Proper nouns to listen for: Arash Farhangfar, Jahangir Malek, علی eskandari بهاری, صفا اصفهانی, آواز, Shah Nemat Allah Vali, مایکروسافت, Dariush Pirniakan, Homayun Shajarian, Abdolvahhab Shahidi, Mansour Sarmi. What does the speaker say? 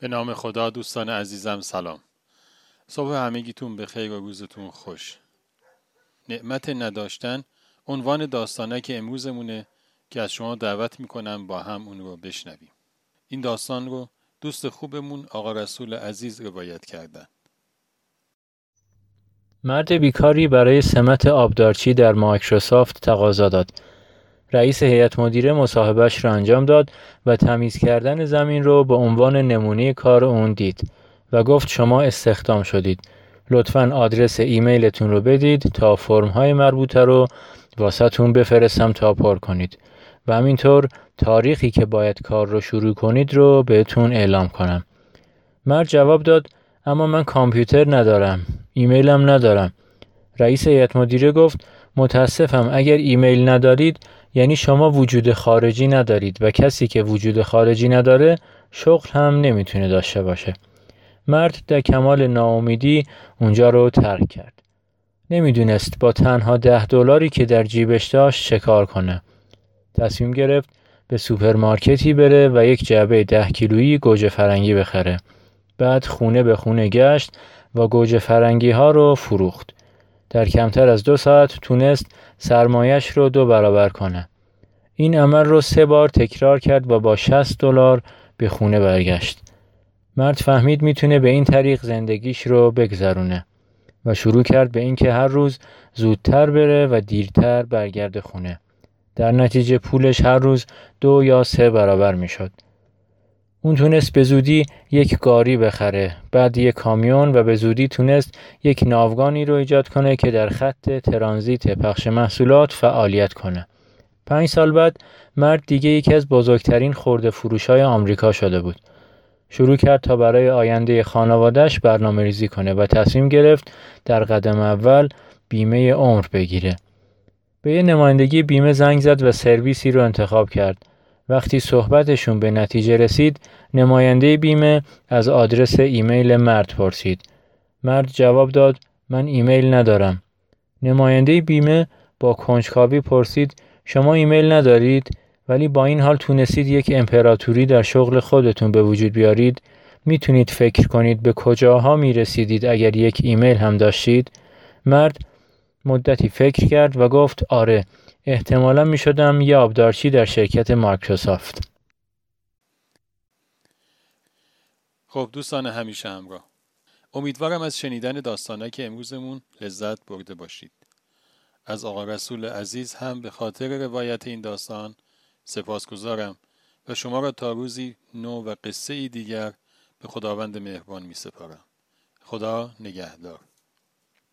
به نام خدا. دوستان عزیزم سلام، صبح همگیتون بخیر و روزتون خوش. نعمت نداشتن عنوان داستانک امروزمونه که از شما دعوت میکنم با هم اون رو بشنویم. این داستان رو دوست خوبمون آقا رسول عزیز روایت کردن. مرد بیکاری برای سمت آبدارچی در مایکروسافت تقاضا داد. رئیس هیئت مدیره مصاحبهش را انجام داد و تمیز کردن زمین را به عنوان نمونه کار اون دید و گفت شما استخدام شدید. لطفاً آدرس ایمیلتون رو بدید تا فرم‌های مربوطه رو واسه‌تون بفرستم تا پر کنید و همینطور تاریخی که باید کار رو شروع کنید رو بهتون اعلام کنم. مرد جواب داد اما من کامپیوتر ندارم، ایمیلم ندارم. رئیس هیئت مدیره گفت متاسفم، اگر ایمیل ندارید یعنی شما وجود خارجی ندارید و کسی که وجود خارجی نداره شغل هم نمیتونه داشته باشه. مرد در کمال ناامیدی اونجا رو ترک کرد. نمیدونست با تنها $10 که در جیبش داشت چه کار کنه. تصمیم گرفت به سوپرمارکتی بره و یک جعبه 10 کیلویی گوجه فرنگی بخره. بعد خونه به خونه گشت و گوجه فرنگی ها رو فروخت. در کمتر از 2 ساعت تونست سرمایش رو 2 برابر کنه. این عمل رو 3 بار تکرار کرد و با $60 به خونه برگشت. مرد فهمید میتونه به این طریق زندگیش رو بگذرونه و شروع کرد به اینکه هر روز زودتر بره و دیرتر برگرده خونه. در نتیجه پولش هر روز 2 یا 3 برابر میشد. اون تونست به زودی یک گاری بخره، بعد یک کامیون و به زودی تونست یک ناوگانی رو ایجاد کنه که در خط ترانزیت پخش محصولات فعالیت کنه. 5 سال بعد مرد دیگه یکی از بزرگترین خرده فروش‌های آمریکا شده بود. شروع کرد تا برای آینده خانواده‌اش برنامه‌ریزی کنه و تصمیم گرفت در قدم اول بیمه عمر بگیره. به یه نمایندگی بیمه زنگ زد و سرویسی رو انتخاب کرد. وقتی صحبتشون به نتیجه رسید، نماینده بیمه از آدرس ایمیل مرد پرسید. مرد جواب داد من ایمیل ندارم. نماینده بیمه با کنجکاوی پرسید شما ایمیل ندارید ولی با این حال تونستید یک امپراتوری در شغل خودتون به وجود بیارید. میتونید فکر کنید به کجاها میرسیدید اگر یک ایمیل هم داشتید؟ مرد مدتی فکر کرد و گفت آره، احتمالا می شدم یه آبدارچی در شرکت مایکروسافت. خب دوستان همیشه همراه، امیدوارم از شنیدن داستانه که امروزمون لذت برده باشید. از آقا رسول عزیز هم به خاطر روایت این داستان سپاسگزارم و شما را تا روزی نو و قصه دیگر به خداوند مهربان می سپارم. خدا نگهدار.